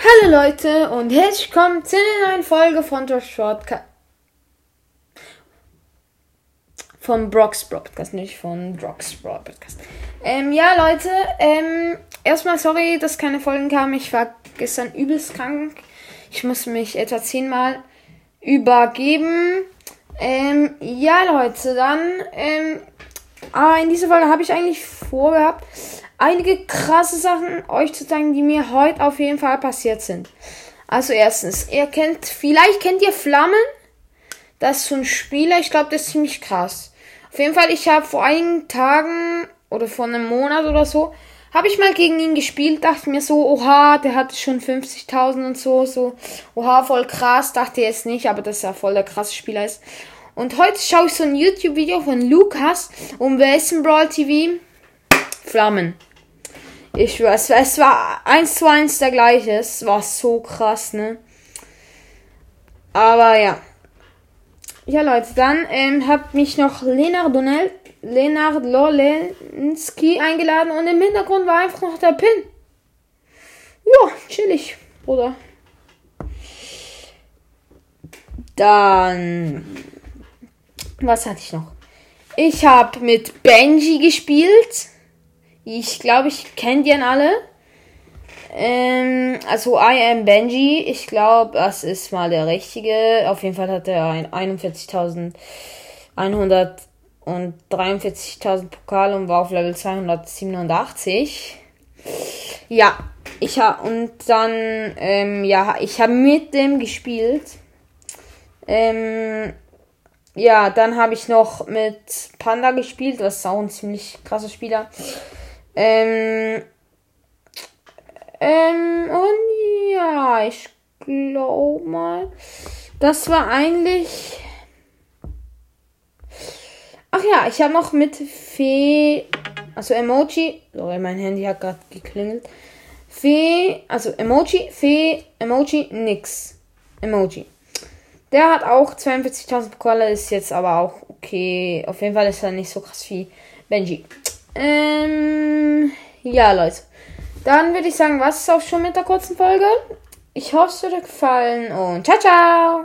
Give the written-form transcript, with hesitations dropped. Hallo Leute und herzlich willkommen zu einer neuen Folge von Brock's Podcast, nicht von Brock's Podcast. Ja Leute, erstmal sorry, dass keine Folgen kamen. Ich war gestern übelst krank. Ich musste mich etwa 10-mal übergeben. Ja Leute, dann aber in dieser Folge habe ich eigentlich vorgehabt, einige krasse Sachen euch zu zeigen, die mir heute auf jeden Fall passiert sind. Also erstens, vielleicht kennt ihr Flamme. Das ist so ein Spieler, ich glaube, das ist ziemlich krass. Auf jeden Fall, ich habe vor einigen Tagen oder vor einem Monat oder so, habe ich mal gegen ihn gespielt, dachte mir so, oha, der hatte schon 50.000 und so, oha, voll krass, dachte jetzt nicht, aber dass er voll der krasse Spieler ist. Und heute schaue ich so ein YouTube-Video von Lukas um welchen Brawl TV? Flammen. Ich weiß, es war 1:1 der gleiche. Es war so krass, ne? Aber ja. Ja, Leute, dann hat mich noch Lenard Loleński eingeladen und im Hintergrund war einfach noch der Pin. Ja, chillig, Bruder. Dann... Was hatte ich noch? Ich habe mit Benji gespielt. Ich glaube, ich kenne den alle. Also, I am Benji. Ich glaube, das ist mal der richtige. Auf jeden Fall hat er 41.143 Pokale und war auf Level 287. Ja, ich habe mit dem gespielt. Ja, dann habe ich noch mit Panda gespielt. Das ist auch ein ziemlich krasser Spieler. Und ja, ich glaube mal, das war eigentlich... Ach ja, ich habe noch mit Fee, also Emoji... Sorry, mein Handy hat gerade geklingelt. Emoji. Der hat auch 42.000 Pokale, ist jetzt aber auch okay. Auf jeden Fall ist er nicht so krass wie Benji. Ja, Leute. Dann würde ich sagen, was ist auch schon mit der kurzen Folge? Ich hoffe, es hat euch gefallen und ciao, ciao!